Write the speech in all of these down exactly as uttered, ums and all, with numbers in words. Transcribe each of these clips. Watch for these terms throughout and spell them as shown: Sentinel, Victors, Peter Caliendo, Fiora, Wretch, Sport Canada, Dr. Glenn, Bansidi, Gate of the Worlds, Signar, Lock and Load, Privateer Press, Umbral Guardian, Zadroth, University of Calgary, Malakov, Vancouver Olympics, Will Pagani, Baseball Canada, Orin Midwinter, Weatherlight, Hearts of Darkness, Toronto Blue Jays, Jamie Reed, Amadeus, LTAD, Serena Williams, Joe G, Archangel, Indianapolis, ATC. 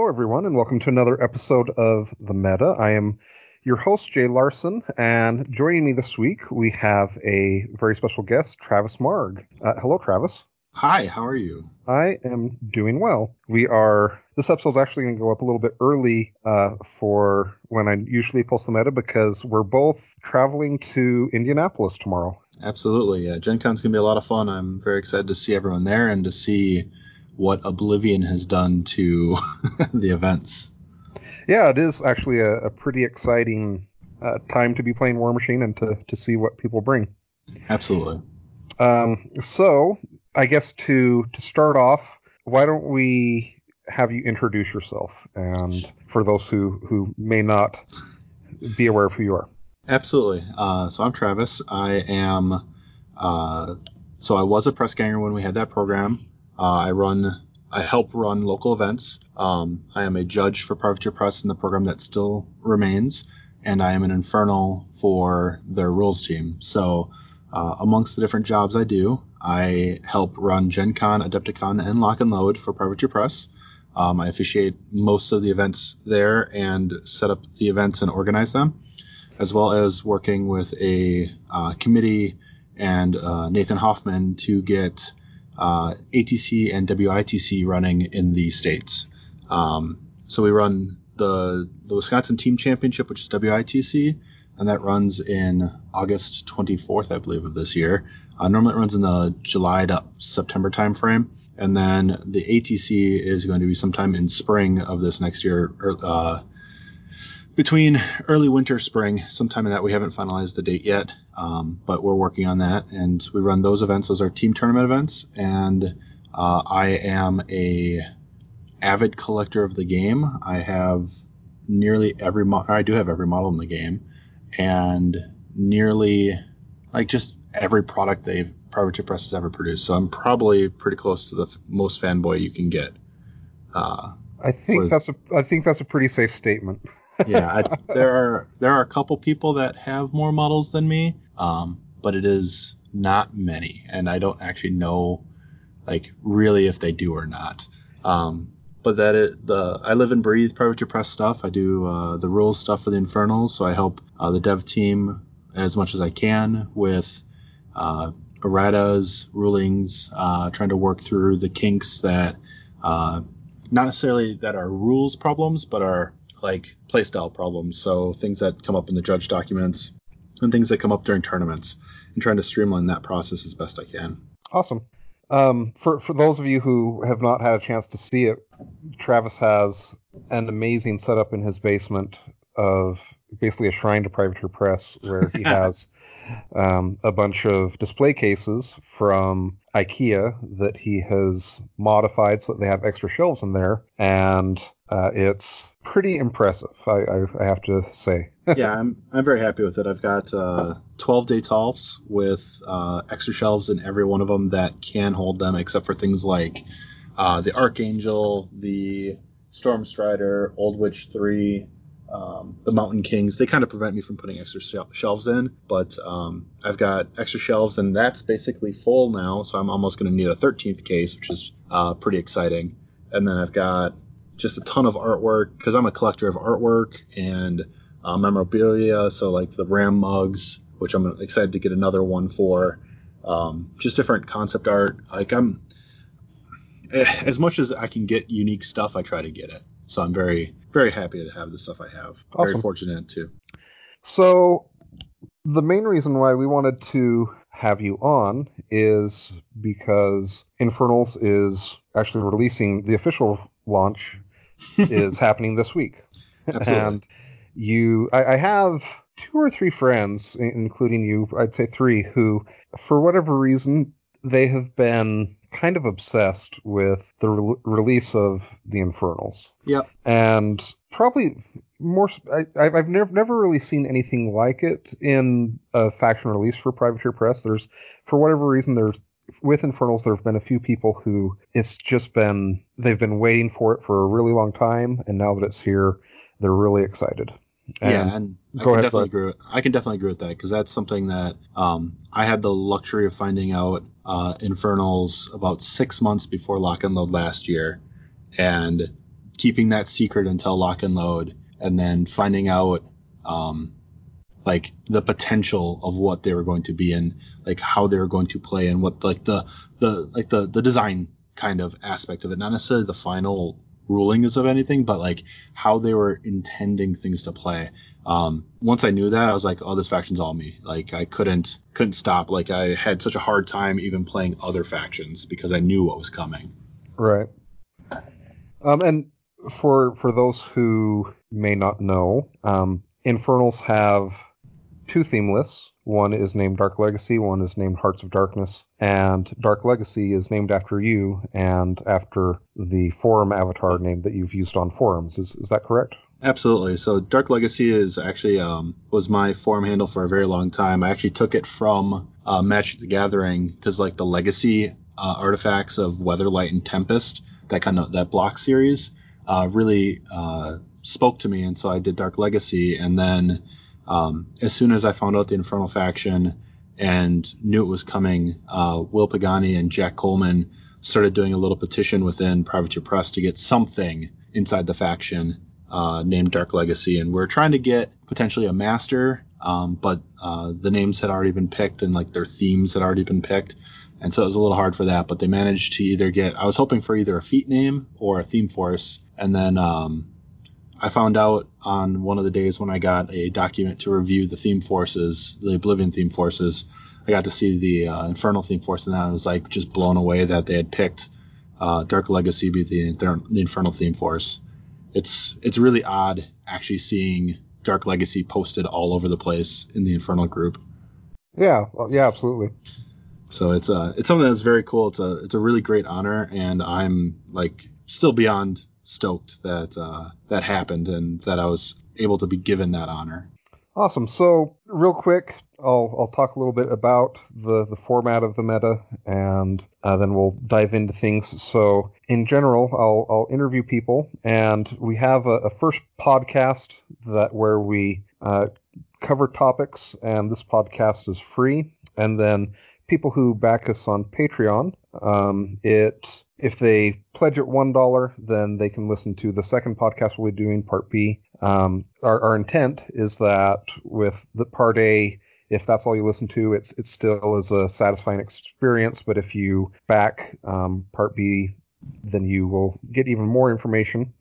Hello, everyone, and welcome to another episode of The Meta. I am your host, Jay Larson, and joining me this week, we have a very special guest, Travis Marg. Uh, hello, Travis. Hi, how are you? I am doing well. We are, this episode's actually going to go up a little bit early uh, for when I usually post The Meta, because we're both traveling to Indianapolis tomorrow. Absolutely. Uh, Gen Con's going to be a lot of fun. I'm very excited to see everyone there and to see what Oblivion has done to the events. Yeah, it is actually a, a pretty exciting uh, time to be playing War Machine and to, to see what people bring. Absolutely. Um, so, I guess to, to start off, why don't we have you introduce yourself, and for those who, who may not be aware of who you are. Absolutely. Uh, so I'm Travis. I am, uh, so I was a press ganger when we had that program. Uh, I run, I help run local events. Um, I am a judge for Privateer Press in the program that still remains, and I am an Infernal for their rules team. So uh, amongst the different jobs I do, I help run Gen Con, Adepticon, and Lock and Load for Privateer Press. Um, I officiate most of the events there and set up the events and organize them, as well as working with a uh, committee and uh, Nathan Hoffman to get Uh, A T C and W I T C running in the states. Um, so we run the the Wisconsin Team Championship, which is W I T C, and that runs in August twenty-fourth, I believe, of this year. Uh, normally it runs in the July to September timeframe, and then the A T C is going to be sometime in spring of this next year, or, uh, between early winter, spring, sometime in that. We haven't finalized the date yet, um, but we're working on that. And we run those events. Those are team tournament events. And uh, I am a avid collector of the game. I have nearly every mo- – I do have every model in the game. And nearly – like just every product they've – Privateer Press has ever produced. So I'm probably pretty close to the f- most fanboy you can get. Uh, I think for, that's a. I think that's a pretty safe statement. yeah, I, there are there are a couple people that have more models than me, um, but it is not many, and I don't actually know, like, really if they do or not. Um, but that is the I live and breathe Privateer Press stuff. I do uh, the rules stuff for the Infernals, so I help uh, the dev team as much as I can with uh, erratas, rulings, uh, trying to work through the kinks that uh, not necessarily that are rules problems, but are like playstyle problems, so things that come up in the judge documents and things that come up during tournaments, and trying to streamline that process as best I can. Awesome. Um, for, for those of you who have not had a chance to see it, Travis has an amazing setup in his basement of basically a shrine to Privateer Press, where he has um, a bunch of display cases from IKEA that he has modified so that they have extra shelves in there, and uh, it's pretty impressive, I, I, I have to say. yeah, I'm I'm very happy with it. I've got uh, twelve-day T A L Fs with uh, extra shelves in every one of them that can hold them, except for things like uh, the Archangel, the Stormstrider, Old Witch three, Um, the Mountain Kings. They kind of prevent me from putting extra shel- shelves in, but um, I've got extra shelves, and that's basically full now, so I'm almost going to need a thirteenth case, which is uh, pretty exciting. And then I've got just a ton of artwork, because I'm a collector of artwork and uh, memorabilia, so like the Ram mugs, which I'm excited to get another one for, um, just different concept art. Like I'm, as much as I can get unique stuff, I try to get it. So I'm very, very happy to have the stuff I have. Awesome. Very fortunate, too. So the main reason why we wanted to have you on is because Infernals is actually releasing, the official launch is happening this week. Absolutely. And you, I, I have two or three friends, including you, I'd say three, who, for whatever reason, they have been kind of obsessed with the re- release of the Infernals. Yeah. And probably more, I, I've never, never really seen anything like it in a faction release for Privateer Press. There's, for whatever reason, there's, with Infernals, there have been a few people who it's just been, they've been waiting for it for a really long time, and now that it's here, they're really excited. And yeah, and I can, ahead, definitely agree with, I can definitely agree with that, because that's something that um, I had the luxury of finding out uh, Infernals about six months before Lock and Load last year, and keeping that secret until Lock and Load, and then finding out um, like the potential of what they were going to be and like how they were going to play and what like the the like the the design kind of aspect of it, not necessarily the final ruling is of anything, but like how they were intending things to play. Um, once I knew that, I was like, oh, this faction's all me. Like I couldn't couldn't stop. Like I had such a hard time even playing other factions because I knew what was coming. Right. Um, and for for those who may not know, um, Infernals have two theme lists. One is named Dark Legacy, one is named Hearts of Darkness, and Dark Legacy is named after you and after the forum avatar name that you've used on forums. Is is that correct? Absolutely. So Dark Legacy is actually um, was my forum handle for a very long time. I actually took it from uh, Magic the Gathering because like the Legacy uh, artifacts of Weatherlight and Tempest, that kind of that block series, uh, really uh, spoke to me, and so I did Dark Legacy, and then. Um, as soon as I found out the Infernal faction and knew it was coming, uh, Will Pagani and Jack Coleman started doing a little petition within Privateer Press to get something inside the faction uh, named Dark Legacy. And we're trying to get potentially a master, um, but uh, the names had already been picked and like their themes had already been picked. And so it was a little hard for that, but they managed to either get, I was hoping for either a feat name or a theme force. And then, um, I found out on one of the days when I got a document to review the theme forces, the Oblivion theme forces, I got to see the uh, Infernal theme force, and I was like just blown away that they had picked uh, Dark Legacy be the, the Infernal theme force. It's it's really odd actually seeing Dark Legacy posted all over the place in the Infernal group. Yeah, well, yeah, absolutely. So it's uh it's something that's very cool. It's a it's a really great honor, and I'm like still beyond. Stoked that uh, that happened and that I was able to be given that honor. Awesome. So real quick, I'll I'll talk a little bit about the, the format of the meta, and uh, then we'll dive into things. So in general, I'll I'll interview people, and we have a, a first podcast that where we uh, cover topics, and this podcast is free. And then people who back us on Patreon, um, it. If they pledge at one dollar, then they can listen to the second podcast we'll be doing, Part B. Um, our, our intent is that with the Part A, if that's all you listen to, it's it still is a satisfying experience. But if you back um, Part B, then you will get even more information.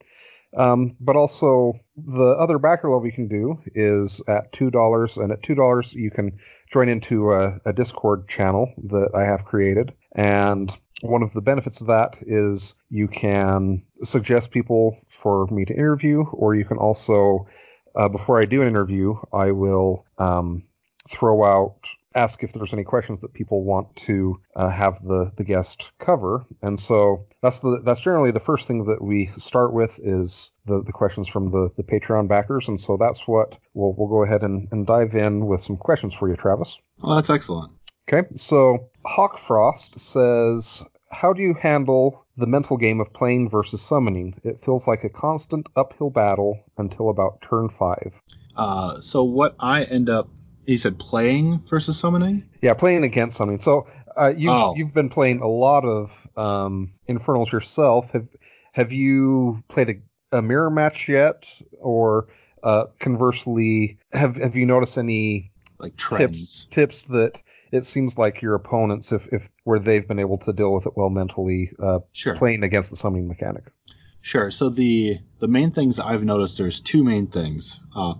Um, but also, the other backer level you can do is at two dollars. And at two dollars, you can join into a, a Discord channel that I have created. And one of the benefits of that is you can suggest people for me to interview, or you can also, uh, before I do an interview, I will um, throw out, ask if there's any questions that people want to uh, have the, the guest cover. And so that's the that's generally the first thing that we start with is the, the questions from the, the Patreon backers. And so that's what we'll, we'll go ahead and, and dive in with some questions for you, Travis. Well, that's excellent. Okay, so Hawkfrost says, how do you handle the mental game of playing versus summoning? It feels like a constant uphill battle until about turn five. Uh, so what I end up, he said playing versus summoning? Yeah, playing against summoning. So uh, you, oh. you've been playing a lot of um, Infernals yourself. Have, have you played a, a mirror match yet? Or uh, conversely, have, have you noticed any like trends? Tips, tips that... It seems like your opponents, if, if where they've been able to deal with it well mentally, uh, sure. playing against the summoning mechanic. Sure. So the the main things I've noticed, there's two main things. Uh,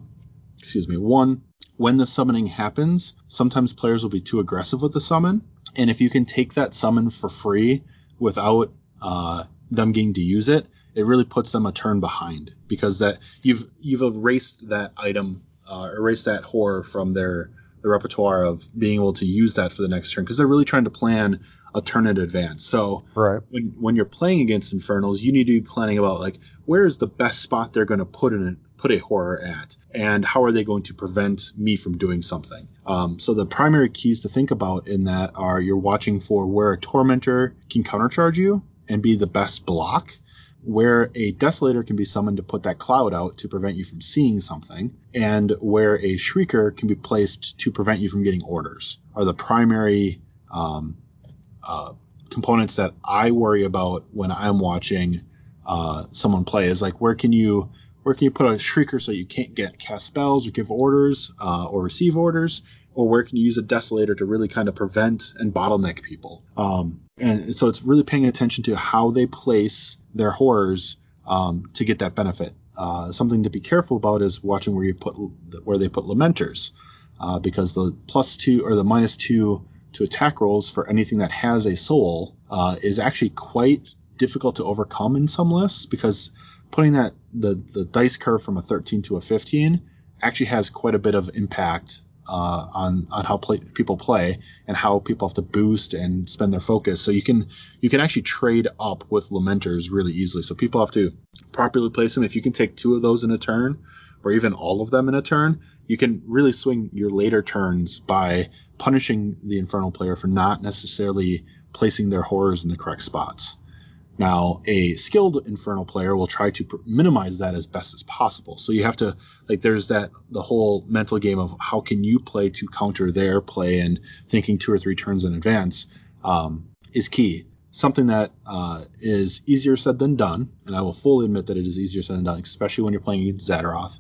excuse me. One, when the summoning happens, sometimes players will be too aggressive with the summon. And if you can take that summon for free without uh, them getting to use it, it really puts them a turn behind because that you've you've erased that item, uh, erased that horror from their... the repertoire of being able to use that for the next turn because they're really trying to plan a turn in advance. So right. when when you're playing against Infernals, you need to be planning about like where is the best spot they're going to put in put a horror at, and how are they going to prevent me from doing something. Um, so the primary keys to think about in that are you're watching for where a Tormentor can countercharge you and be the best block, where a Desolator can be summoned to put that cloud out to prevent you from seeing something, and where a Shrieker can be placed to prevent you from getting orders, are the primary um, uh, components that I worry about when I'm watching uh, someone play is like, where can you where can you put a shrieker so you can't get cast spells or give orders uh, or receive orders, or where can you use a desolator to really kind of prevent and bottleneck people? Um, and so it's really paying attention to how they place their horrors um, to get that benefit. Uh, something to be careful about is watching where you put where they put lamenters, uh, because the plus two or the minus two to attack rolls for anything that has a soul uh, is actually quite difficult to overcome in some lists, because putting that the the dice curve from a thirteen to a fifteen actually has quite a bit of impact uh, on on how play, people play and how people have to boost and spend their focus. So you can you can actually trade up with lamenters really easily. So people have to properly place them. If you can take two of those in a turn, or even all of them in a turn, you can really swing your later turns by punishing the Infernal player for not necessarily placing their horrors in the correct spots. Now, a skilled Infernal player will try to pr- minimize that as best as possible. So you have to, like, there's that the whole mental game of how can you play to counter their play, and thinking two or three turns in advance um, is key. Something that uh, is easier said than done, and I will fully admit that it is easier said than done, especially when you're playing against Zadroth,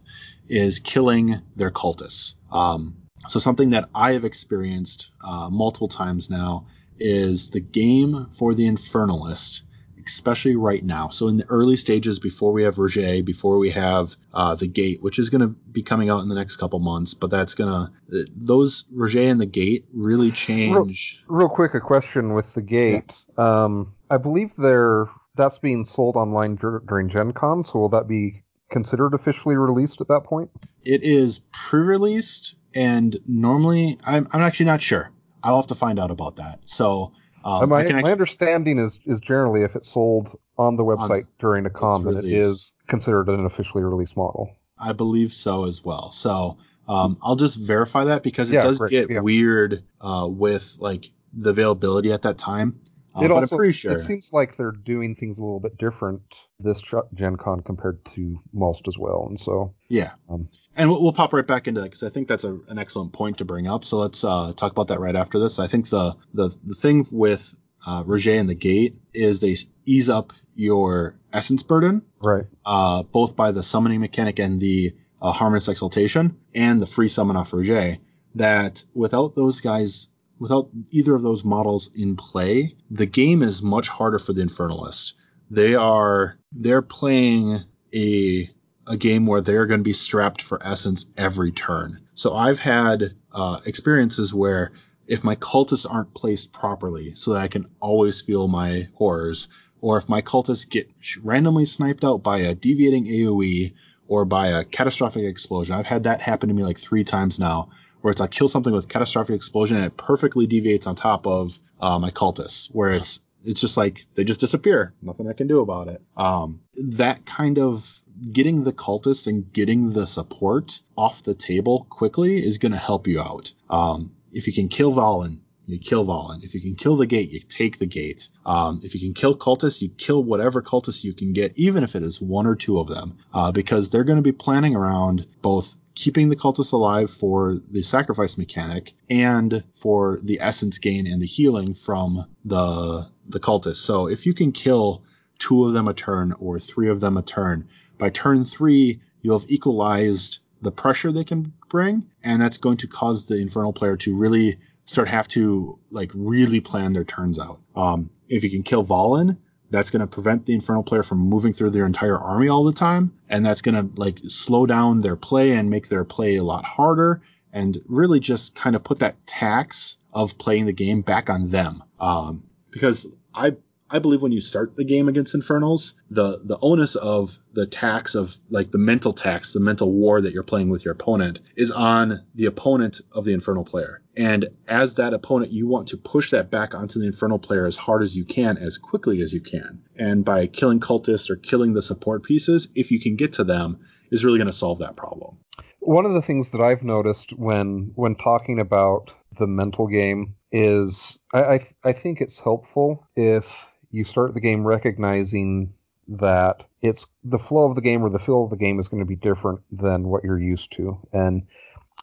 is killing their cultists. Um, so something that I have experienced uh, multiple times now is the game for the Infernalist, especially right now. So in the early stages, before we have Roger, before we have uh, The Gate, which is going to be coming out in the next couple months, but that's going to – those Roger and The Gate really change. Real, real quick, a question with The Gate. Yeah. Um, I believe they're that's being sold online dur- during Gen Con, so will that be considered officially released at that point? It is pre-released, and normally – I'm I'm actually not sure. I'll have to find out about that. So – Um, my, actually, my understanding is, is generally if it's sold on the website on, during a con, then it is considered an officially released model. I believe so as well. So um, I'll just verify that, because it yeah, does right, get yeah. weird uh, with like the availability at that time. Uh, it but also, I'm pretty sure. It seems like they're doing things a little bit different this Gen Con compared to most as well. And so, yeah. Um, and we'll, we'll pop right back into that, because I think that's a, an excellent point to bring up. So let's uh, talk about that right after this. I think the, the, the thing with uh, Roger and The Gate is they ease up your essence burden. Right. Uh, both by the summoning mechanic and the uh, harmless exaltation and the free summon off Roger, that without those guys... Without either of those models in play, the game is much harder for the Infernalist. They are they're playing a a game where they're going to be strapped for essence every turn. So I've had uh, experiences where if my cultists aren't placed properly, so that I can always feel my horrors, or if my cultists get randomly sniped out by a deviating A O E or by a catastrophic explosion, I've had that happen to me like three times now, where it's I kill something with catastrophic explosion and it perfectly deviates on top of uh, my cultists, where it's it's just like they just disappear. Nothing I can do about it. Um, that kind of getting the cultists and getting the support off the table quickly is going to help you out. Um, if you can kill Valen, you kill Valen. If you can kill The Gate, you take The Gate. Um, if you can kill cultists, you kill whatever cultists you can get, even if it is one or two of them, uh, because they're going to be planning around both keeping the cultists alive for the sacrifice mechanic and for the essence gain and the healing from the the cultists. So if you can kill two of them a turn or three of them a turn, by turn three, you'll have equalized the pressure they can bring, and that's going to cause the Infernal player to really start have to like really plan their turns out. Um, if you can kill Valen, that's going to prevent the Infernal player from moving through their entire army all the time. And that's going to like slow down their play and make their play a lot harder, and really just kind of put that tax of playing the game back on them. Um, because I, I believe when you start the game against Infernals, the, the onus of the tax of like the mental tax, the mental war that you're playing with your opponent is on the opponent of the Infernal player. And as that opponent, you want to push that back onto the Infernal player as hard as you can, as quickly as you can. And by killing cultists or killing the support pieces, if you can get to them, is really going to solve that problem. One of the things that I've noticed when when talking about the mental game is I I, I think it's helpful if you start the game recognizing that it's the flow of the game or the feel of the game is going to be different than what you're used to. And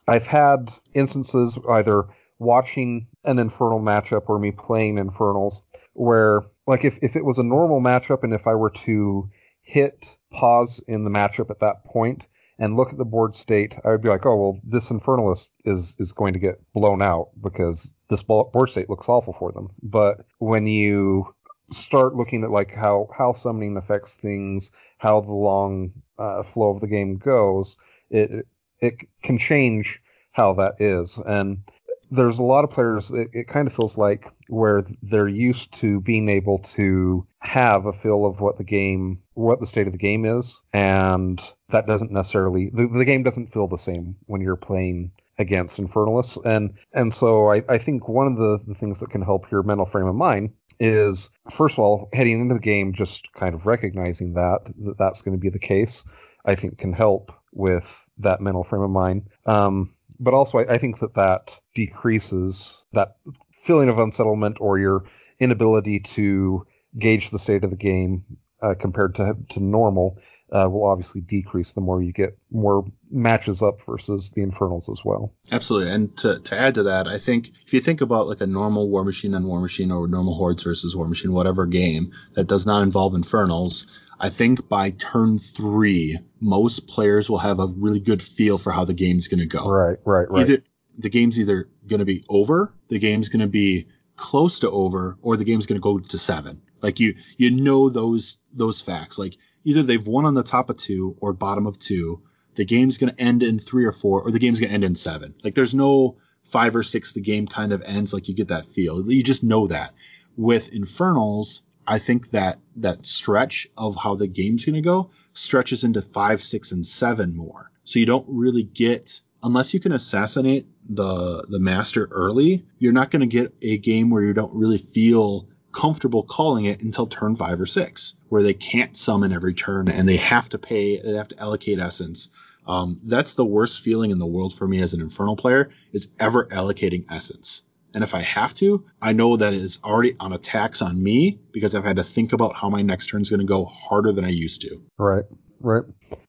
I've had instances either watching an Infernal matchup or me playing Infernals where, like, if, if it was a normal matchup and if I were to hit pause in the matchup at that point and look at the board state, I would be like, oh, well, this Infernalist is, is going to get blown out because this board state looks awful for them. But when you start looking at like how, how summoning affects things, how the long uh, flow of the game goes, it it can change how that is. And there's a lot of players, it, it kind of feels like, where they're used to being able to have a feel of what the game, what the state of the game is, and that doesn't necessarily, the, the game doesn't feel the same when you're playing against Infernalists. And and so I, I think one of the, the things that can help your mental frame of mind is, first of all, heading into the game, just kind of recognizing that, that that's going to be the case, I think can help with that mental frame of mind. Um, but also I, I think that that decreases that feeling of unsettlement or your inability to gauge the state of the game uh, compared to to normal uh, will obviously decrease the more you get more matches up versus the Infernals as well. Absolutely. And to, to add to that, I think if you think about like a normal War Machine on War Machine or normal Hordes versus War Machine, whatever game that does not involve Infernals, I think by turn three, most players will have a really good feel for how the game's going to go. Right, right, right. Either, the game's either going to be over, the game's going to be close to over, or the game's going to go to seven. Like you, you know those those facts. Like either they've won on the top of two or bottom of two. The game's going to end in three or four, or the game's going to end in seven. Like there's no five or six. The game kind of ends. Like you get that feel. You just know that. With Infernals, I think that that stretch of how the game's going to go stretches into five, six, and seven more. So you don't really get, unless you can assassinate the the master early, you're not going to get a game where you don't really feel comfortable calling it until turn five or six, where they can't summon every turn and they have to pay, they have to allocate essence. Um, that's the worst feeling in the world for me as an Infernal player, is ever allocating essence. And if I have to, I know that it's already on a tax on me because I've had to think about how my next turn is going to go harder than I used to. Right, right.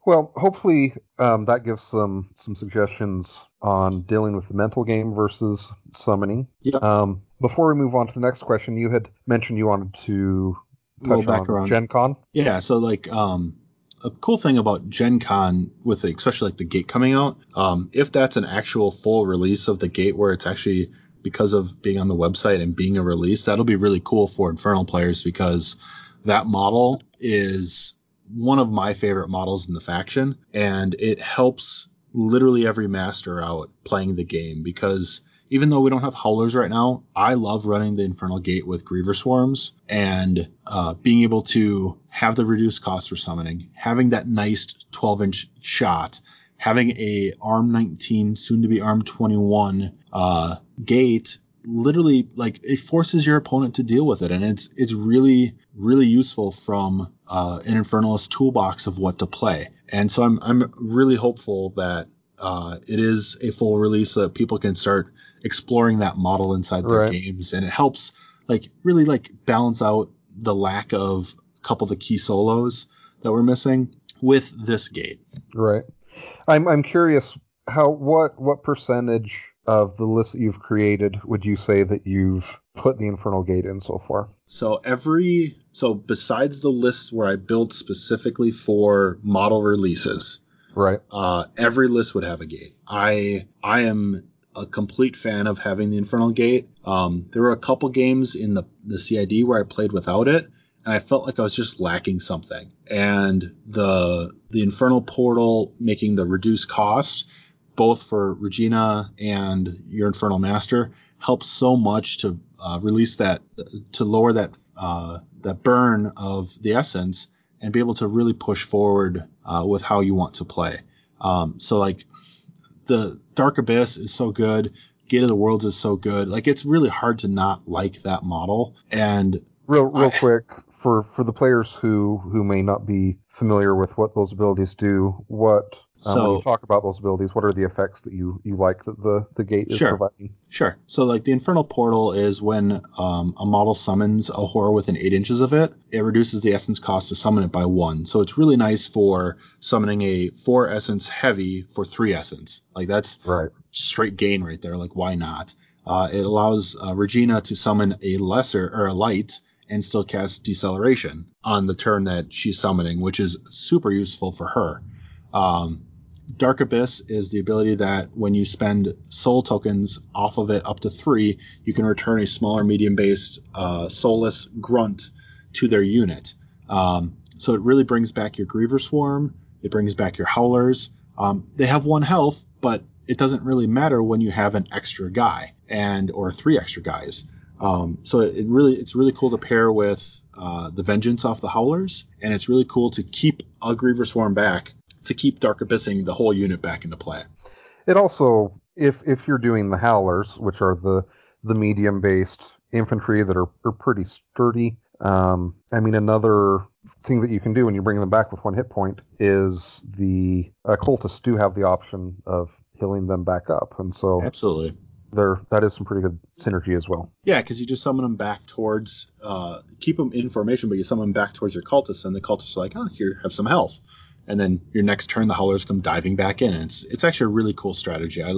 Well, hopefully um, that gives some some suggestions on dealing with the mental game versus summoning. Yeah. Um, before we move on to the next question, you had mentioned you wanted to touch back on around Gen Con. Yeah. So like um, a cool thing about Gen Con, with the, especially like the Gate coming out, um, if that's an actual full release of the Gate where it's actually, because of being on the website and being a release, that'll be really cool for Infernal players because that model is one of my favorite models in the faction, and it helps literally every master out playing the game because even though we don't have Howlers right now, I love running the Infernal Gate with Griever Swarms and uh, being able to have the reduced cost for summoning, having that nice twelve-inch shot, having a arm nineteen, soon to be arm twenty-one uh, gate, literally, like, it forces your opponent to deal with it. And it's it's really, really useful from uh, an Infernalist toolbox of what to play. And so I'm I'm really hopeful that uh, it is a full release so that people can start exploring that model inside their right. games. And it helps, like, really, like, balance out the lack of a couple of the key solos that we're missing with this gate. Right. I'm I'm curious how what what percentage of the list that you've created would you say that you've put the Infernal Gate in so far? So every so besides the lists where I built specifically for model releases, right? Uh, every list would have a gate. I I am a complete fan of having the Infernal Gate. Um, there were a couple games in the the C I D where I played without it, and I felt like I was just lacking something. And the the Infernal Portal making the reduced cost, both for Regina and your Infernal Master, helps so much to uh, release that, to lower that uh, that burn of the essence and be able to really push forward uh, with how you want to play. Um, so like the Dark Abyss is so good, Gate of the Worlds is so good. Like it's really hard to not like that model. And real real I, quick. For, for the players who, who may not be familiar with what those abilities do, what um, so, when you talk about those abilities, what are the effects that you, you like that the, the gate is sure, providing? Sure. So like the Infernal Portal is when um, a model summons a horror within eight inches of it, it reduces the essence cost to summon it by one. So it's really nice for summoning a four essence heavy for three essence. Like that's right. Straight gain right there. Like why not? Uh, it allows uh, Regina to summon a lesser or a light and still cast Deceleration on the turn that she's summoning, which is super useful for her. Um, Dark Abyss is the ability that when you spend soul tokens off of it up to three, you can return a smaller medium-based uh, soulless grunt to their unit. Um, so it really brings back your Griever Swarm. It brings back your Howlers. Um, they have one health, but it doesn't really matter when you have an extra guy and or three extra guys. Um, so it really it's really cool to pair with uh, the Vengeance off the Howlers, and it's really cool to keep a Griever Swarm back, to keep Dark Abyssing the whole unit back into play. It also, if if you're doing the Howlers, which are the, the medium-based infantry that are, are pretty sturdy, um, I mean, another thing that you can do when you bring them back with one hit point is the uh, cultists do have the option of healing them back up, and so... Absolutely. There, that is some pretty good synergy as well. Yeah, because you just summon them back towards, uh, keep them in formation, but you summon them back towards your cultists, and the cultists are like, oh, here, have some health. And then your next turn, the Howlers come diving back in. And it's it's actually a really cool strategy. I,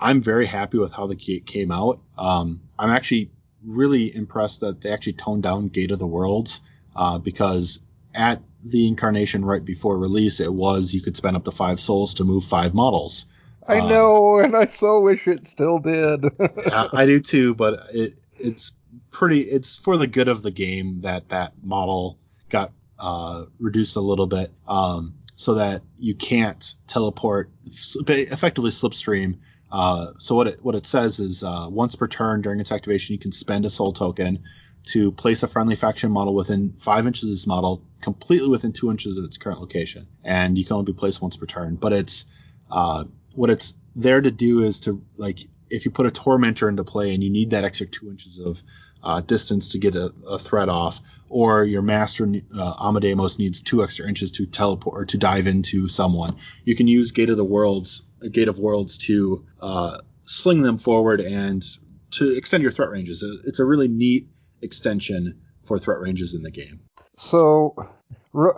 I'm very happy with how the Gate came out. Um, I'm actually really impressed that they actually toned down Gate of the Worlds, uh, because at the incarnation right before release, it was you could spend up to five souls to move five models. I know, um, and I so wish it still did. Yeah, I do too, but it, it's pretty. It's for the good of the game that that model got uh, reduced a little bit, um, so that you can't teleport, effectively slipstream. Uh, so what it what it says is uh, once per turn during its activation, you can spend a soul token to place a friendly faction model within five inches of this model, completely within two inches of its current location, and you can only be placed once per turn. But it's uh, what it's there to do is to, like, if you put a Tormentor into play and you need that extra two inches of uh, distance to get a, a threat off, or your master uh, Amadeus needs two extra inches to teleport or to dive into someone, you can use Gate of the Worlds, Gate of Worlds to uh, sling them forward and to extend your threat ranges. It's a really neat extension for threat ranges in the game. So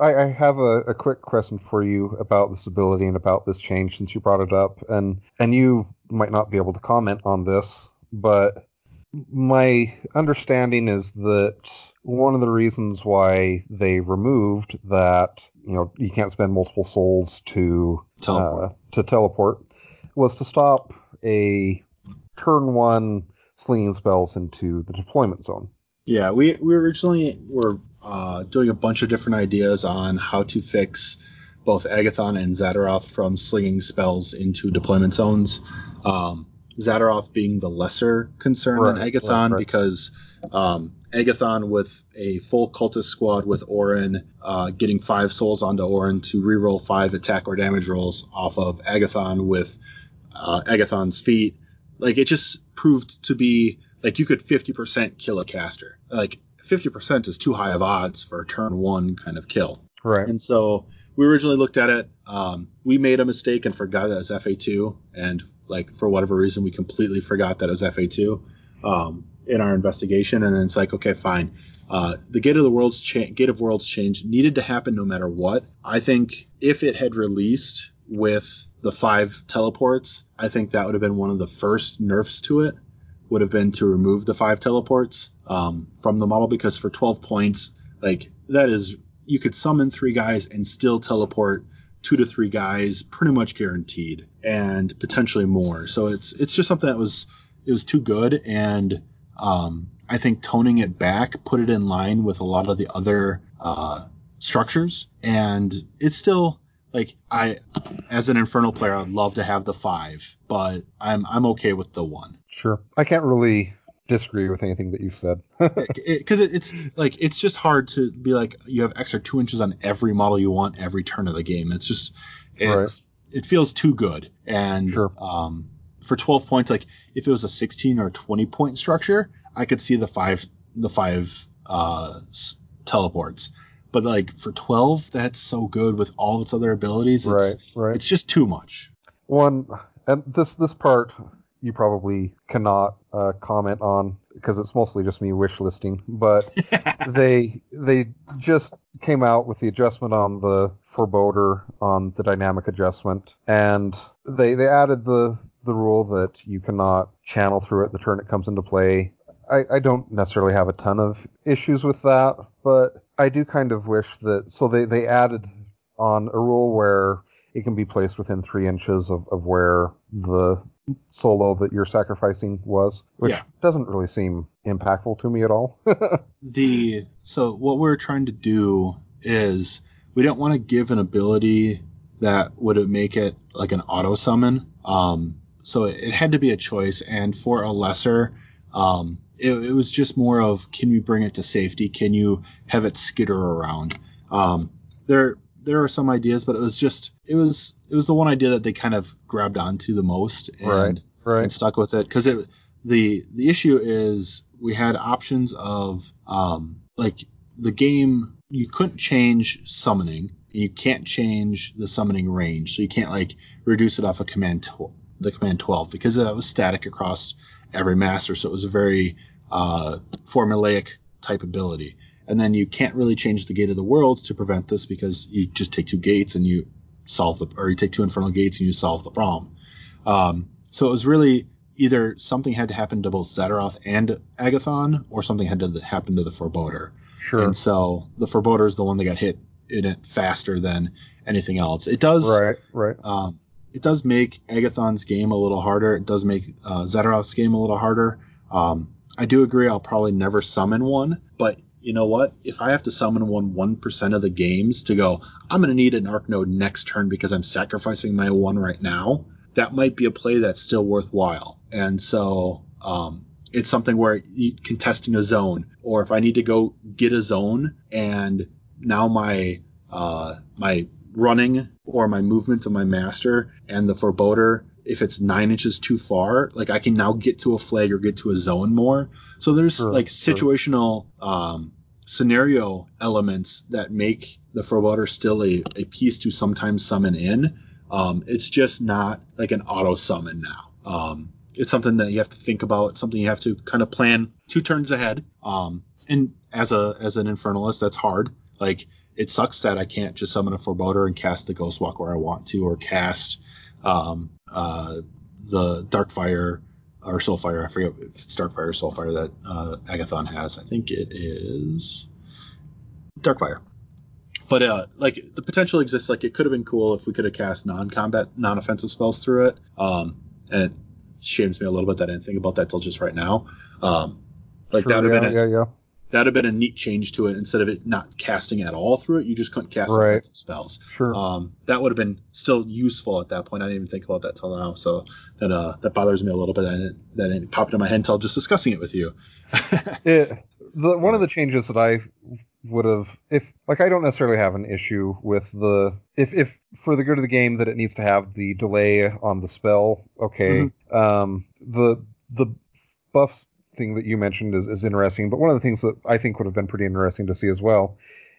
I have a, a quick question for you about this ability and about this change, since you brought it up, and and you might not be able to comment on this, but my understanding is that one of the reasons why they removed that, you know, you can't spend multiple souls to teleport, uh, to teleport was to stop a turn one slinging spells into the deployment zone. Yeah, we, we originally were uh, doing a bunch of different ideas on how to fix both Agathon and Zadroth from slinging spells into deployment zones. Um, Zadroth being the lesser concern right, than Agathon, right, right. because um, Agathon with a full cultist squad with Orin, uh, getting five souls onto Orin to reroll five attack or damage rolls off of Agathon with uh, Agathon's feet. Like, it just proved to be... Like, you could fifty percent kill a caster. Like, fifty percent is too high of odds for a turn one kind of kill. Right. And so we originally looked at it. Um, we made a mistake and forgot that it was F A two. And, like, for whatever reason, we completely forgot that it was F A two um, in our investigation. And then it's like, okay, fine. Uh, the Gate of the Worlds cha- Gate of Worlds change needed to happen no matter what. I think if it had released with the five teleports, I think that would have been one of the first nerfs to it. Would have been to remove the five teleports um, from the model, because for twelve points, like, that is, you could summon three guys and still teleport two to three guys pretty much guaranteed, and potentially more. So it's it's just something that was it was too good, and um, I think toning it back put it in line with a lot of the other uh, structures, and it's still. Like, I, as an Infernal player, I'd love to have the five, but I'm I'm okay with the one. Sure. I can't really disagree with anything that you've said. Because it, it, it's, like, it's just hard to be like, you have extra two inches on every model you want every turn of the game. It's just, it, right. It feels too good. And sure. um, for twelve points, like, if it was a sixteen or twenty point structure, I could see the five, the five uh, teleports. But, like, for twelve, that's so good with all its other abilities. It's, right, right. It's just too much. One, and this this part you probably cannot uh, comment on because it's mostly just me wish listing. But they they just came out with the adjustment on the Foreboder, on the dynamic adjustment, and they they added the the rule that you cannot channel through it the turn it comes into play. I, I don't necessarily have a ton of issues with that, but I do kind of wish that... So they, they added on a rule where it can be placed within three inches of, of where the solo that you're sacrificing was, which yeah. doesn't really seem impactful to me at all. the So what we're trying to do is we don't want to give an ability that would make it like an auto summon. Um, so it, it had to be a choice, and for a lesser... Um, it, it was just more of, can we bring it to safety? Can you have it skitter around? Um, there, there are some ideas, but it was just, it was, it was the one idea that they kind of grabbed onto the most and, right, right. and stuck with it. Cause it, the, the issue is we had options of, um, like the game, you couldn't change summoning. You can't change the summoning range. So you can't like reduce it off a command, tw- the command twelve, because that was static across every master, so it was a very uh, formulaic type ability. And then you can't really change the Gate of the Worlds to prevent this, because you just take two gates and you solve the, or you take two Infernal Gates and you solve the problem. Um, so it was really either something had to happen to both Zadroth and Agathon, or something had to happen to the Foreboder. Sure. And so the Foreboder is the one that got hit in it faster than anything else. It does. Right. Right. Um, It does make Agathon's game a little harder. It does make uh, Zadroth's game a little harder. Um, I do agree I'll probably never summon one, but you know what? If I have to summon one one percent of the games to go, I'm going to need an Arc Node next turn because I'm sacrificing my one right now, that might be a play that's still worthwhile. And so um, it's something where you, contesting a zone, or if I need to go get a zone and now my uh, my... running or my movement of my master and the Foreboder, if it's nine inches too far, like I can now get to a flag or get to a zone more. So there's sure, like situational sure. um, scenario elements that make the Foreboder still a, a piece to sometimes summon in. Um, it's just not like an auto summon now. Um, it's something that you have to think about, something you have to kind of plan two turns ahead. Um, and as a as an Infernalist, that's hard. Like, it sucks that I can't just summon a Foreboder and cast the Ghost Walk where I want to, or cast um, uh, the Darkfire or Soulfire. I forget if it's Darkfire or Soulfire that uh, Agathon has. I think it is Darkfire. But uh, like the potential exists. Like it could have been cool if we could have cast non-combat, non-offensive spells through it. Um, and it shames me a little bit that I didn't think about that till just right now. Um, like sure, that would have yeah, been a, yeah, yeah. That'd have been a neat change to it. Instead of it not casting at all through it, you just couldn't cast right. spells. Sure. Um, that would have been still useful at that point. I didn't even think about that till now, so that uh, that bothers me a little bit. I didn't, that didn't pop into my head until just discussing it with you. it, the, one of the changes that I would have, if like I don't necessarily have an issue with the if if for the good of the game that it needs to have the delay on the spell. Okay. Mm-hmm. Um, the the buffs thing that you mentioned is, is interesting, but one of the things that I think would have been pretty interesting to see as well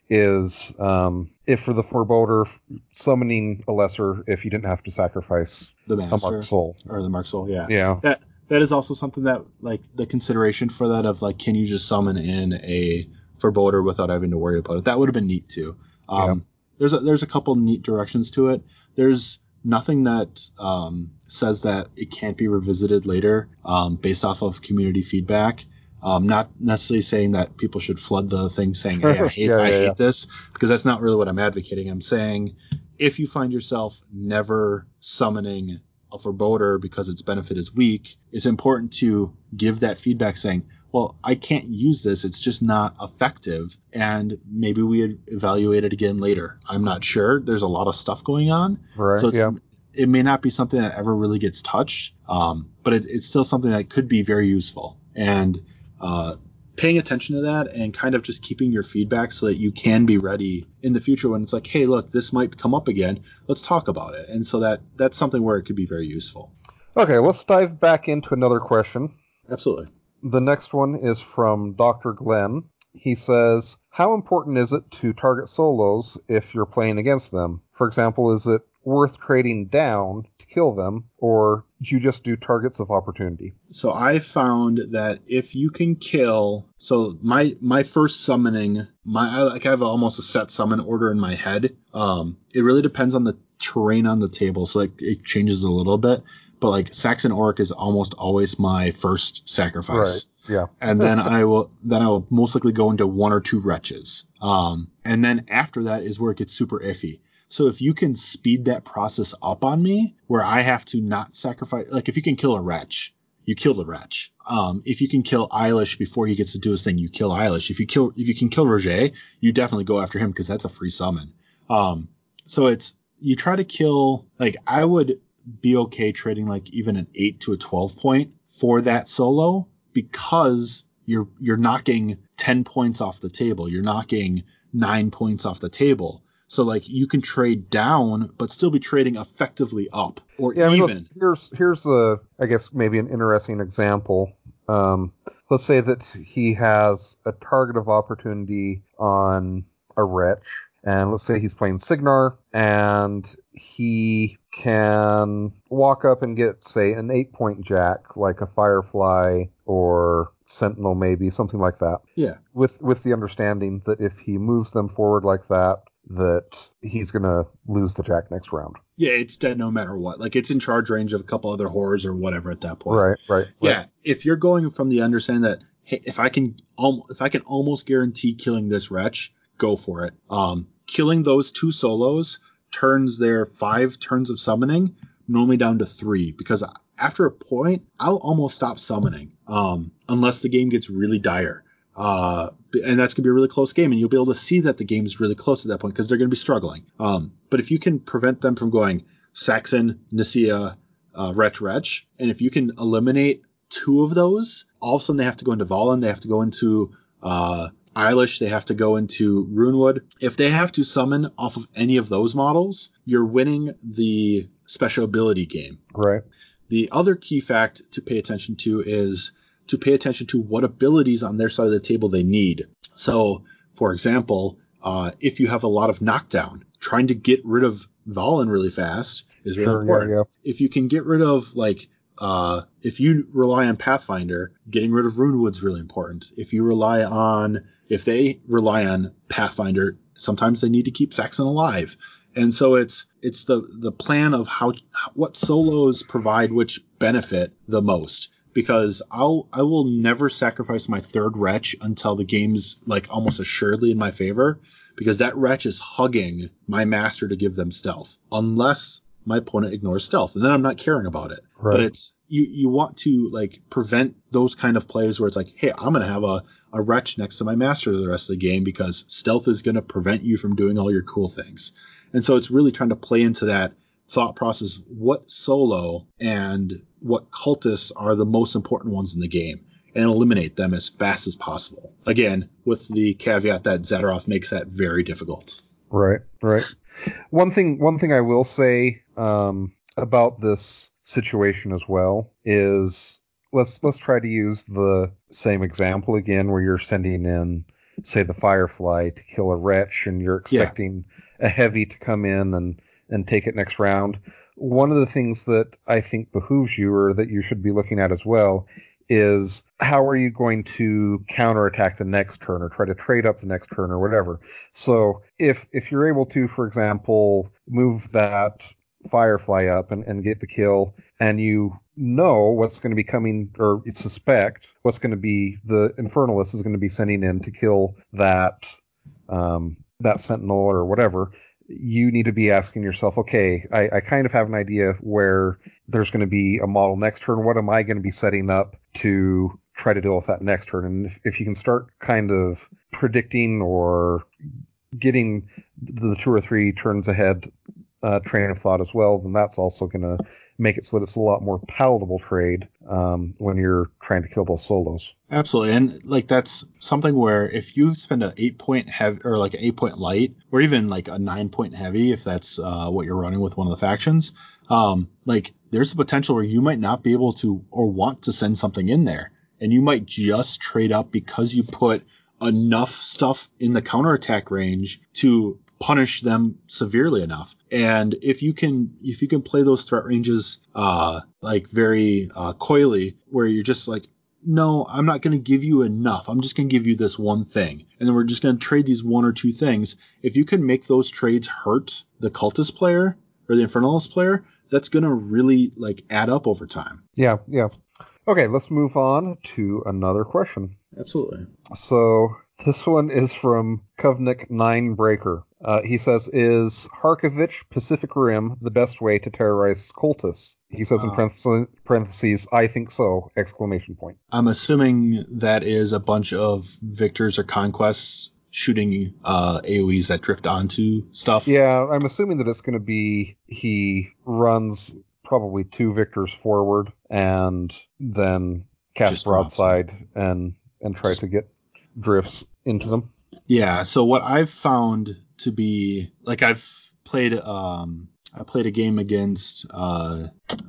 is um, if for the Foreboder summoning a lesser, if you didn't have to sacrifice the master, a Mark Soul or the Mark Soul, yeah, yeah, that that is also something that like the consideration for that of like, can you just summon in a Foreboder without having to worry about it? That would have been neat too. Um, yeah. There's a, there's a couple neat directions to it. There's nothing that um, says that it can't be revisited later um, based off of community feedback. Um, not necessarily saying that people should flood the thing saying, hey, I hate, yeah, I yeah, hate yeah. this, because that's not really what I'm advocating. I'm saying if you find yourself never summoning a Foreboder because its benefit is weak, it's important to give that feedback saying, well, I can't use this. It's just not effective. And maybe we evaluate it again later. I'm not sure. There's a lot of stuff going on. Right, so it's, yeah. it may not be something that ever really gets touched, um, but it, it's still something that could be very useful. And uh, paying attention to that and kind of just keeping your feedback so that you can be ready in the future when it's like, hey, look, this might come up again. Let's talk about it. And so that that's something where it could be very useful. Okay, let's dive back into another question. Absolutely. The next one is from Doctor Glenn. He says, how important is it to target solos if you're playing against them? For example, is it worth trading down to kill them, or do you just do targets of opportunity? So I found that if you can kill... So my my first summoning, my I, like I have almost a set summon order in my head. Um, it really depends on the terrain on the table, so like it changes a little bit. But like Saxon Orc is almost always my first sacrifice. Yeah. And then I will then I will most likely go into one or two wretches. Um, and then after that is where it gets super iffy. So if you can speed that process up on me, where I have to not sacrifice, like if you can kill a wretch, you kill the wretch. Um, if you can kill Eilish before he gets to do his thing, you kill Eilish. If you kill, if you can kill Roger, you definitely go after him because that's a free summon. Um, so it's, you try to kill, like I would be okay trading like even an eight to a twelve point for that solo, because you're, you're knocking ten points off the table. You're knocking nine points off the table. So, like, you can trade down, but still be trading effectively up, or yeah, even. I mean, here's here's a, I guess, maybe an interesting example. Um, let's say that he has a target of opportunity on a wretch, and let's say he's playing Signar, and he can walk up and get, say, an eight-point jack, like a Firefly or Sentinel, maybe, something like that. Yeah. With with the understanding that if he moves them forward like that, that he's going to lose the jack next round. Yeah, it's dead no matter what. Like, it's in charge range of a couple other horrors or whatever at that point. Right, right. Yeah, right. If you're going from the understanding that, hey, if I can um, if I can almost guarantee killing this wretch, go for it. Um, killing those two solos turns their five turns of summoning normally down to three, because after a point, I'll almost stop summoning um, unless the game gets really dire. Uh, and that's going to be a really close game, and you'll be able to see that the game is really close at that point because they're going to be struggling. Um, but if you can prevent them from going Saxon, Nicia, uh, Wretch, Wretch, and if you can eliminate two of those, all of a sudden they have to go into Valen, they have to go into uh, Eilish, they have to go into Runewood. If they have to summon off of any of those models, you're winning the special ability game. Right. The other key fact to pay attention to is to pay attention to what abilities on their side of the table they need. So, for example, uh, if you have a lot of knockdown, trying to get rid of Valen really fast is really sure, important. Yeah, yeah. If you can get rid of, like, uh, if you rely on Pathfinder, getting rid of Runewood's really important. If you rely on, if they rely on Pathfinder, sometimes they need to keep Saxon alive. And so it's it's the, the plan of how what solos provide which benefit the most. Because I'll I will never sacrifice my third wretch until the game's like almost assuredly in my favor, because that wretch is hugging my master to give them stealth, unless my opponent ignores stealth, and then I'm not caring about it. Right. But it's you you want to like prevent those kind of plays where it's like, hey, I'm gonna have a, a wretch next to my master the rest of the game because stealth is gonna prevent you from doing all your cool things. And so it's really trying to play into that thought process, what solo and what cultists are the most important ones in the game, and eliminate them as fast as possible. Again, with the caveat that Zadroth makes that very difficult. Right, right. One thing, one thing I will say um, about this situation as well is let's let's try to use the same example again, where you're sending in, say, the Firefly to kill a wretch, and you're expecting yeah. a heavy to come in and and take it next round. One of the things that I think behooves you, or that you should be looking at as well, is how are you going to counterattack the next turn, or try to trade up the next turn, or whatever. So if if you're able to, for example, move that Firefly up and, and get the kill, and you know what's going to be coming, or suspect what's going to be the Infernalist is going to be sending in to kill that um, that Sentinel or whatever, you need to be asking yourself, okay, I, I kind of have an idea where there's going to be a model next turn. What am I going to be setting up to try to deal with that next turn? And if, if you can start kind of predicting or getting the two or three turns ahead uh, train of thought as well, then that's also going to make it so that it's a lot more palatable trade um, when you're trying to kill those solos. Absolutely. And like, that's something where if you spend an eight point heavy or like an eight point light, or even like a nine point heavy, if that's uh, what you're running with one of the factions, um, like there's a potential where you might not be able to, or want to send something in there, and you might just trade up because you put enough stuff in the counterattack range to punish them severely enough. And if you can if you can play those threat ranges uh like very uh coyly, where you're just like, no, I'm not going to give you enough, I'm just going to give you this one thing, and then we're just going to trade these one or two things. If you can make those trades hurt the cultist player or the infernalist player, that's going to really like add up over time. Yeah yeah Okay, let's move on to another question. Absolutely. So this one is from Kovnik Ninebreaker. Uh, he says, is Harkovich Pacific Rim the best way to terrorize cultists? He says uh, in parentheses, parentheses, I think so, exclamation point. I'm assuming that is a bunch of victors or conquests shooting uh, A O Es that drift onto stuff. Yeah, I'm assuming that it's going to be he runs probably two victors forward and then casts broadside and, and tries to get drifts into them. Yeah, so what I've found to be, like, I've played um I played a game against uh,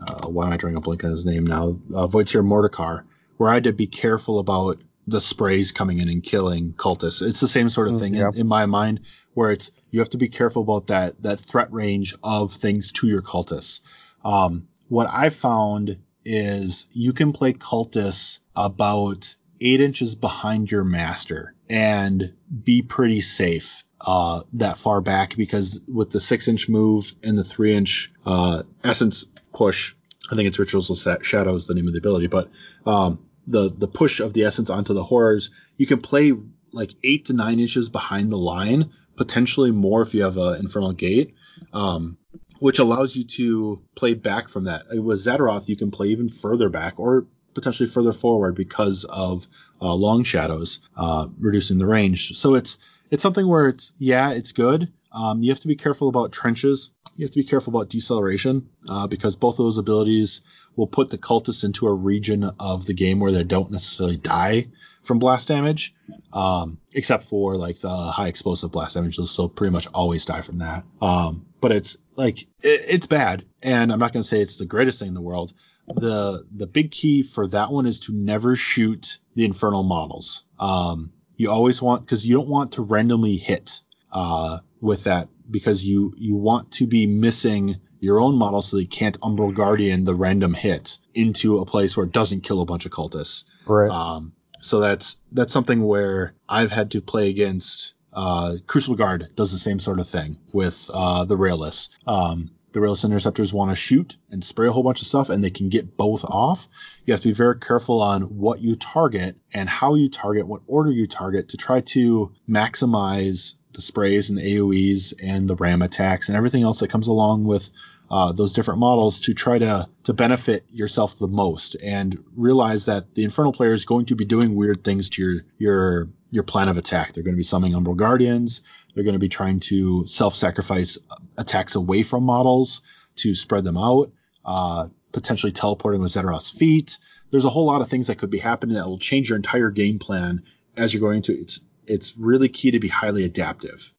uh why am I drawing a blank on his name now? Uh, Wojtyr Mordekar, where I had to be careful about the sprays coming in and killing cultists. It's the same sort of thing yeah. in, in my mind, where it's you have to be careful about that that threat range of things to your cultists. Um, what I found is you can play cultists about eight inches behind your master and be pretty safe uh, that far back, because with the six inch move and the three inch uh, essence push, I think it's Rituals of Shadow is the name of the ability, but um, the, the push of the essence onto the horrors, you can play like eight to nine inches behind the line, potentially more if you have an Infernal Gate. Um, which allows you to play back from that. With Zadroth, you can play even further back or potentially further forward because of uh, long shadows, uh, reducing the range. So it's it's something where it's, yeah, it's good. Um, you have to be careful about trenches. You have to be careful about deceleration uh, because both of those abilities will put the cultists into a region of the game where they don't necessarily die from blast damage, um, except for like the high explosive blast damage. They'll still pretty much always die from that. Um, but it's like it, it's bad, and I'm not going to say it's the greatest thing in the world. The the big key for that one is to never shoot the infernal models. Um, you always want, because you don't want to randomly hit uh, with that, because you you want to be missing your own model so they can't Umbral Guardian the random hit into a place where it doesn't kill a bunch of cultists. Right. Um, So that's that's something where I've had to play against uh, Crucible Guard does the same sort of thing with uh, the Rayless. Um, the Rayless Interceptors want to shoot and spray a whole bunch of stuff, and they can get both off. You have to be very careful on what you target and how you target, what order you target, to try to maximize the sprays and the A O Es and the ram attacks and everything else that comes along with Uh, those different models to try to to benefit yourself the most, and realize that the Infernal player is going to be doing weird things to your your your plan of attack. They're going to be summoning Umbral Guardians. They're going to be trying to self-sacrifice attacks away from models to spread them out, uh, potentially teleporting with Zedroth's feet. There's a whole lot of things that could be happening that will change your entire game plan as you're going to. It's, it's really key to be highly adaptive.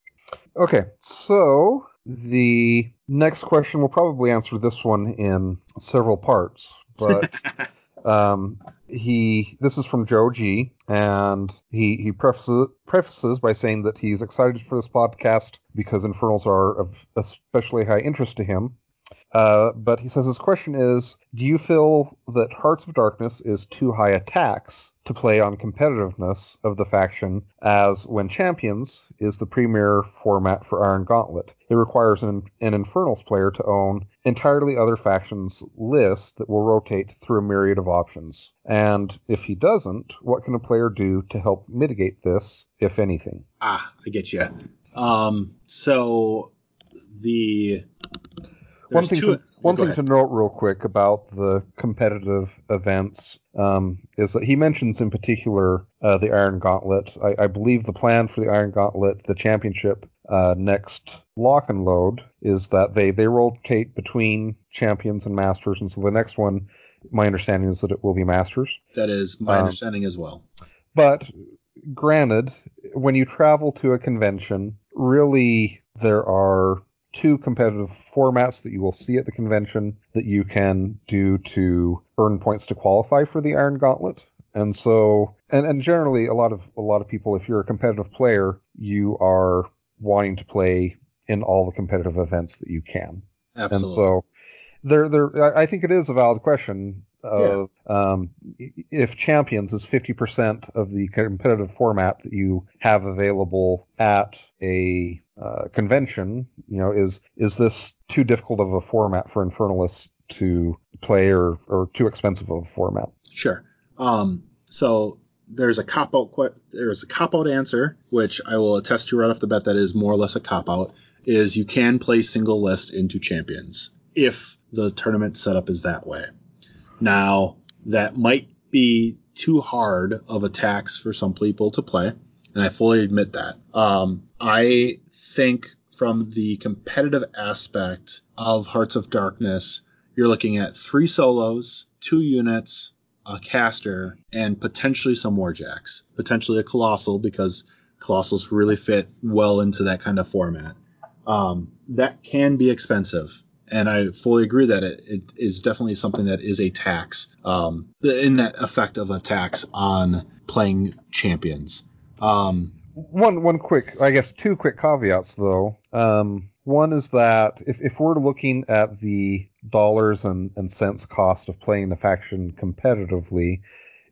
Okay, so the next question, we'll probably answer this one in several parts, but um, he this is from Joe G, and he, he prefaces, prefaces by saying that he's excited for this podcast because Infernals are of especially high interest to him. Uh, but he says his question is, do you feel that Hearts of Darkness is too high a tax to play on competitiveness of the faction, as when Champions is the premier format for Iron Gauntlet? It requires an, an Infernals player to own entirely other factions' lists that will rotate through a myriad of options. And if he doesn't, what can a player do to help mitigate this, if anything? Ah, I get you. Um, so the... There's one thing, two, to, one thing to note real quick about the competitive events um, is that he mentions in particular uh, the Iron Gauntlet. I, I believe the plan for the Iron Gauntlet, the championship uh, next Lock and Load, is that they, they rotate between Champions and Masters. And so the next one, my understanding is that it will be Masters. That is my um, understanding as well. But granted, when you travel to a convention, really there are two competitive formats that you will see at the convention that you can do to earn points to qualify for the Iron Gauntlet. And so, and, and generally a lot of, a lot of people, if you're a competitive player, you are wanting to play in all the competitive events that you can. Absolutely. And so there, there, I think it is a valid question of, yeah. um, if Champions is fifty percent of the competitive format that you have available at a Uh, convention, you know, is is this too difficult of a format for Infernalists to play, or, or too expensive of a format? Sure. Um, so there's a cop-out que- there's a cop-out answer, which I will attest to right off the bat that is more or less a cop-out, is you can play single list into champions if the tournament setup is that way. Now, that might be too hard of a tax for some people to play, and I fully admit that. Um, I think from the competitive aspect of Hearts of Darkness, you're looking at three solos, two units, a caster, and potentially some warjacks, potentially a colossal, because colossals really fit well into that kind of format. Um, that can be expensive, and I fully agree that it, it is definitely something that is a tax, um, the, in that effect of a tax on playing champions. Um, one, one quick, I guess, two quick caveats though. Um, one is that if, if we're looking at the dollars and, and cents cost of playing the faction competitively,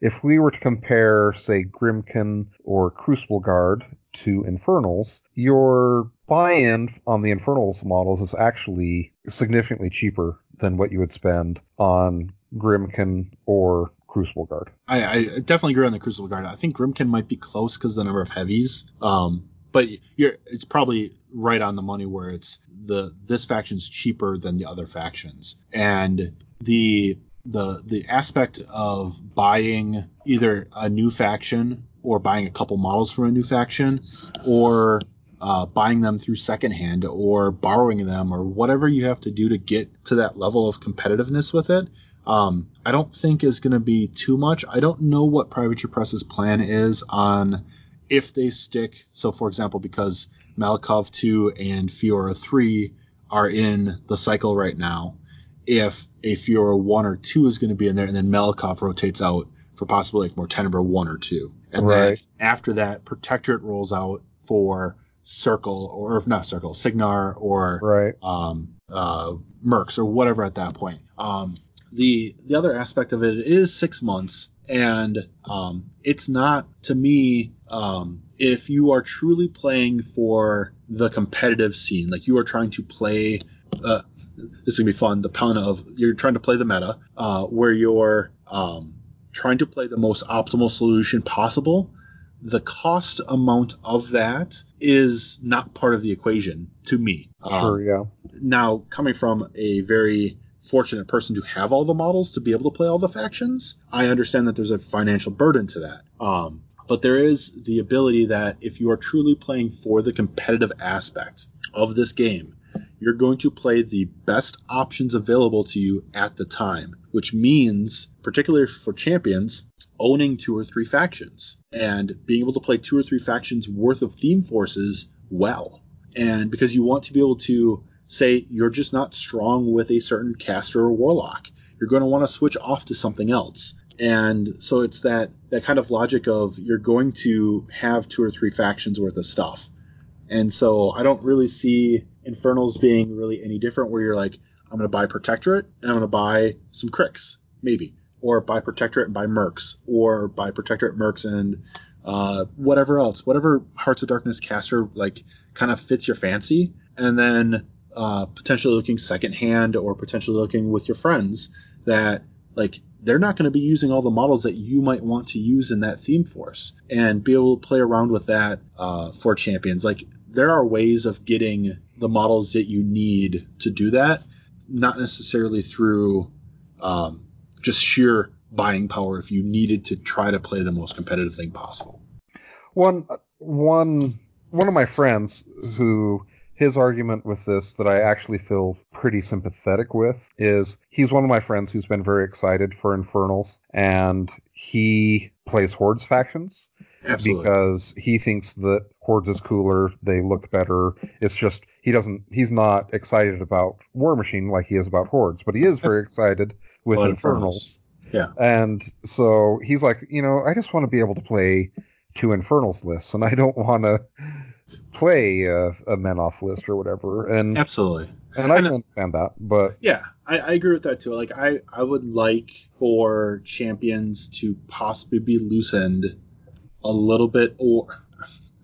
if we were to compare, say, Grimkin or Crucible Guard to Infernals, your buy-in on the Infernals models is actually significantly cheaper than what you would spend on Grimkin or Crucible Guard. I, I definitely agree on the Crucible Guard. I think Grimkin might be close because of the number of heavies, um, but you're, it's probably right on the money where it's the this faction's cheaper than the other factions. And the the the aspect of buying either a new faction or buying a couple models from a new faction or uh, buying them through secondhand or borrowing them or whatever you have to do to get to that level of competitiveness with it, um, I don't think is going to be too much. I don't know what Privateer Press's plan is on if they stick. So, for example, because Malakov two and Fiora three are in the cycle right now, if a Fiora one or two is going to be in there, and then Malakov rotates out for possibly like Mortenebra one or two. And right. Then after that, Protectorate rolls out for Circle, or if not Circle, Signar or right. um, uh, Mercs or whatever at that point. Um, the the other aspect of it is six months. And um, it's not, to me, um, if you are truly playing for the competitive scene, like you are trying to play, uh, this is going to be fun, the pun of you're trying to play the meta, uh, where you're um, trying to play the most optimal solution possible, the cost amount of that is not part of the equation to me. Sure, um, yeah. Now, coming from a very fortunate person to have all the models to be able to play all the factions, I understand that there's a financial burden to that. Um, but there is the ability that if you are truly playing for the competitive aspect of this game, you're going to play the best options available to you at the time, which means, particularly for champions, owning two or three factions and being able to play two or three factions worth of theme forces well. And because you want to be able to say you're just not strong with a certain caster or warlock, you're going to want to switch off to something else. And so it's that that kind of logic of you're going to have two or three factions worth of stuff. And so I don't really see Infernals being really any different, where you're like, I'm going to buy Protectorate and I'm going to buy some Cricks, maybe, or buy Protectorate and buy Mercs, or buy Protectorate, Mercs, and uh, whatever else, whatever Hearts of Darkness caster like kind of fits your fancy, and then Uh, potentially looking secondhand or potentially looking with your friends that like they're not going to be using all the models that you might want to use in that theme force, and be able to play around with that uh, for champions. Like there are ways of getting the models that you need to do that, not necessarily through um, just sheer buying power if you needed to try to play the most competitive thing possible. One, one, one of my friends who... his argument with this that I actually feel pretty sympathetic with is he's one of my friends who's been very excited for Infernals, and he plays Hordes factions. Absolutely. Because he thinks that Hordes is cooler, they look better. It's just he doesn't he's not excited about War Machine like he is about Hordes, but he is very excited with well, Infernals. Infernals. Yeah. And so he's like, you know, I just want to be able to play two Infernals lists, and I don't want to play a, a men-off list or whatever. And absolutely, and I and, understand that, but yeah, I, I agree with that too. Like I, I would like for champions to possibly be loosened a little bit, or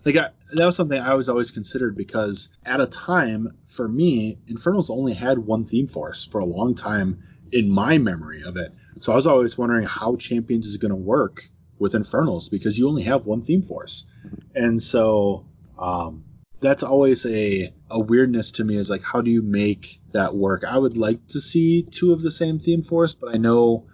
like I, that was something I was always considered, because at a time for me, Infernals only had one theme force for a long time in my memory of it, So I was always wondering how Champions is going to work with Infernals, because you only have one theme force. And so um, that's always a, a weirdness to me, is like, how do you make that work? I would like to see two of the same theme force, but I know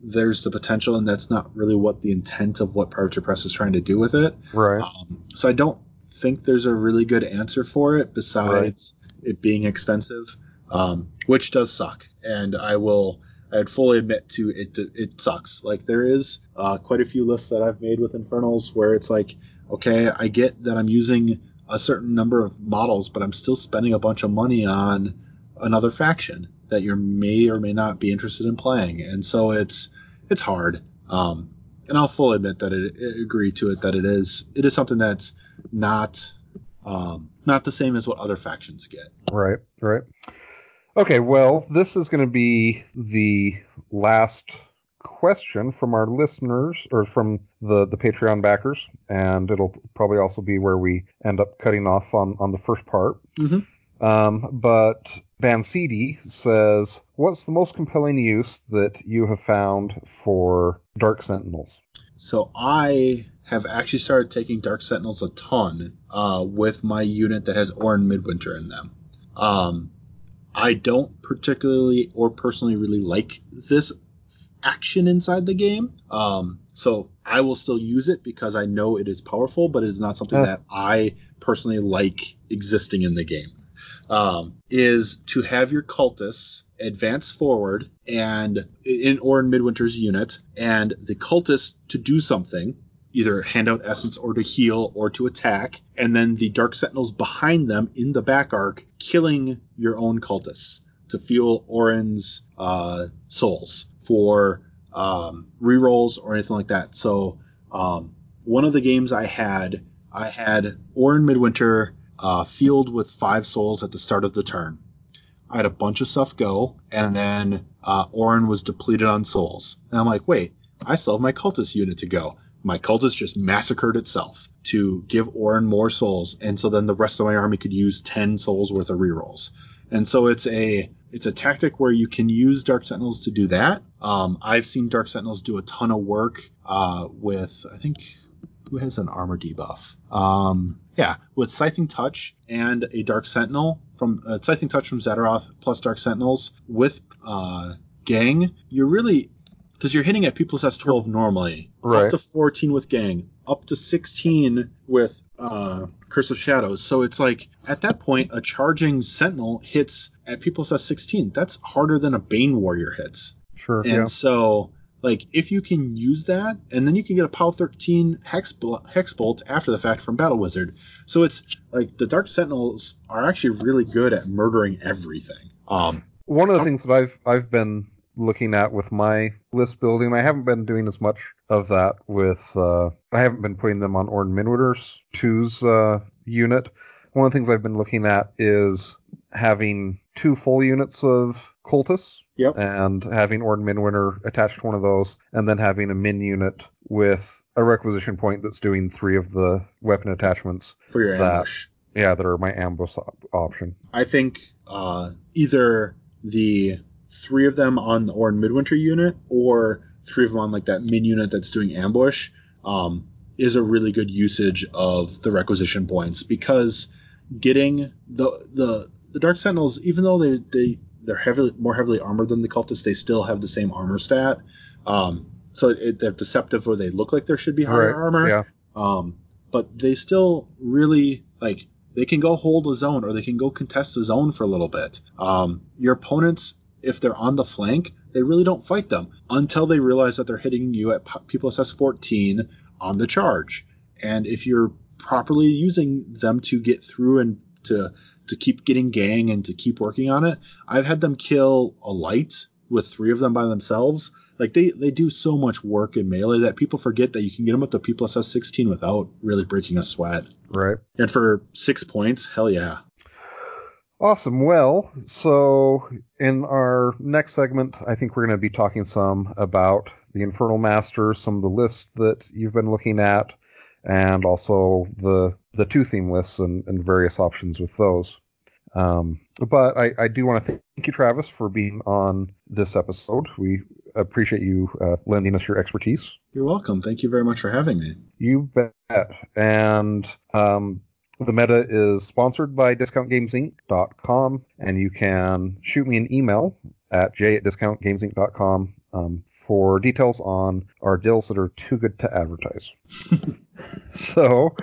there's the potential, and that's not really what the intent of what Privateer Press is trying to do with it. Right. Um, so I don't think there's a really good answer for it besides right. it being expensive, um, which does suck. And I will, I'd fully admit to it, it sucks. Like, there is uh, quite a few lists that I've made with Infernals where it's like, okay, I get that I'm using a certain number of models, but I'm still spending a bunch of money on another faction that you may or may not be interested in playing. And so it's it's hard. Um, and I'll fully admit that it, it agree to it that it is it is something that's not um, not the same as what other factions get. Right, right. Okay, well, this is going to be the last question from our listeners, or from the, the Patreon backers, and it'll probably also be where we end up cutting off on, on the first part. Mm-hmm. Um, but Bansidi says, what's the most compelling use that you have found for Dark Sentinels? So I have actually started taking Dark Sentinels a ton uh, with my unit that has Orin Midwinter in them. Um, I don't particularly or personally really like this action inside the game. Um, so I will still use it because I know it is powerful, but it is not something uh. that I personally like existing in the game. Um, is to have your cultists advance forward and in Orin Midwinter's unit, and the cultists to do something, either hand out essence or to heal or to attack, and then the Dark Sentinels behind them in the back arc killing your own cultists to fuel Orin's uh, souls for um, rerolls or anything like that. So um, one of the games I had, I had Orin Midwinter Uh, field with five souls at the start of the turn. I had a bunch of stuff go, and then uh, Orin was depleted on souls. And I'm like, wait, I still have my cultist unit to go. My cultist just massacred itself to give Orin more souls, and so then the rest of my army could use ten souls worth of rerolls. And so it's a it's a tactic where you can use Dark Sentinels to do that. Um, I've seen Dark Sentinels do a ton of work uh, with, I think, who has an armor debuff? Um, yeah, with Scything Touch and a Dark Sentinel from uh, Scything Touch from Zadroth plus Dark Sentinels with uh, Gang. You're really, because you're hitting at P plus S twelve normally, right. Up to fourteen with Gang, up to sixteen with uh, Curse of Shadows. So it's like at that point, a charging Sentinel hits at P plus S sixteen. That's harder than a Bane Warrior hits. Sure. And yeah. so. Like, if you can use that, and then you can get a P O W thirteen hex, hex bolt after the fact from Battle Wizard. So it's, like, the Dark Sentinels are actually really good at murdering everything. Um, One of the things that I've I've been looking at with my list building, I haven't been doing as much of that with, uh, I haven't been putting them on Orin Midwinter's two's uh, unit. One of the things I've been looking at is having two full units of cultists. Yep. And having Orin Midwinter attached to one of those, and then having a min unit with a requisition point that's doing three of the weapon attachments. For your that, ambush. Yeah, that are my ambush op- option. I think uh, either the three of them on the Orin Midwinter unit or three of them on like that min unit that's doing ambush um, is a really good usage of the requisition points, because getting the the, the Dark Sentinels, even though they... they They're heavily, more heavily armored than the cultists. They still have the same armor stat. Um, so it, they're deceptive where they look like there should be higher right, armor. Yeah. Um, but they still really, like, they can go hold a zone or they can go contest a zone for a little bit. Um, your opponents, if they're on the flank, they really don't fight them until they realize that they're hitting you at P plus S fourteen on the charge. And if you're properly using them to get through and to... to keep getting gang and to keep working on it. I've had them kill a light with three of them by themselves. Like they, they do so much work in melee that people forget that you can get them up to P plus S sixteen without really breaking a sweat. Right. And for six points, hell yeah. Awesome. Well, so in our next segment, I think we're going to be talking some about the Infernal Master, some of the lists that you've been looking at, and also the the two theme lists and, and various options with those. Um, but I, I do want to thank you, Travis, for being on this episode. We appreciate you uh, lending us your expertise. You're welcome. Thank you very much for having me. You bet. And um, the meta is sponsored by discount games inc dot com, and you can shoot me an email at j at discount games inc dot com um, for details on our deals that are too good to advertise. So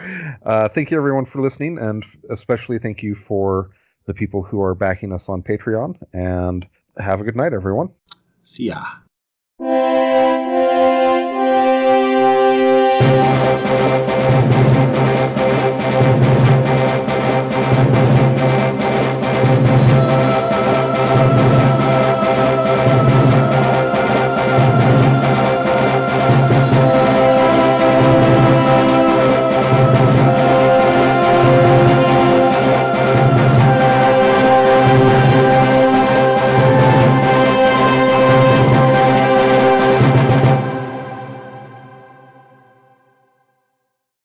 uh, thank you, everyone, for listening, and especially thank you for the people who are backing us on Patreon. And have a good night, everyone. See ya.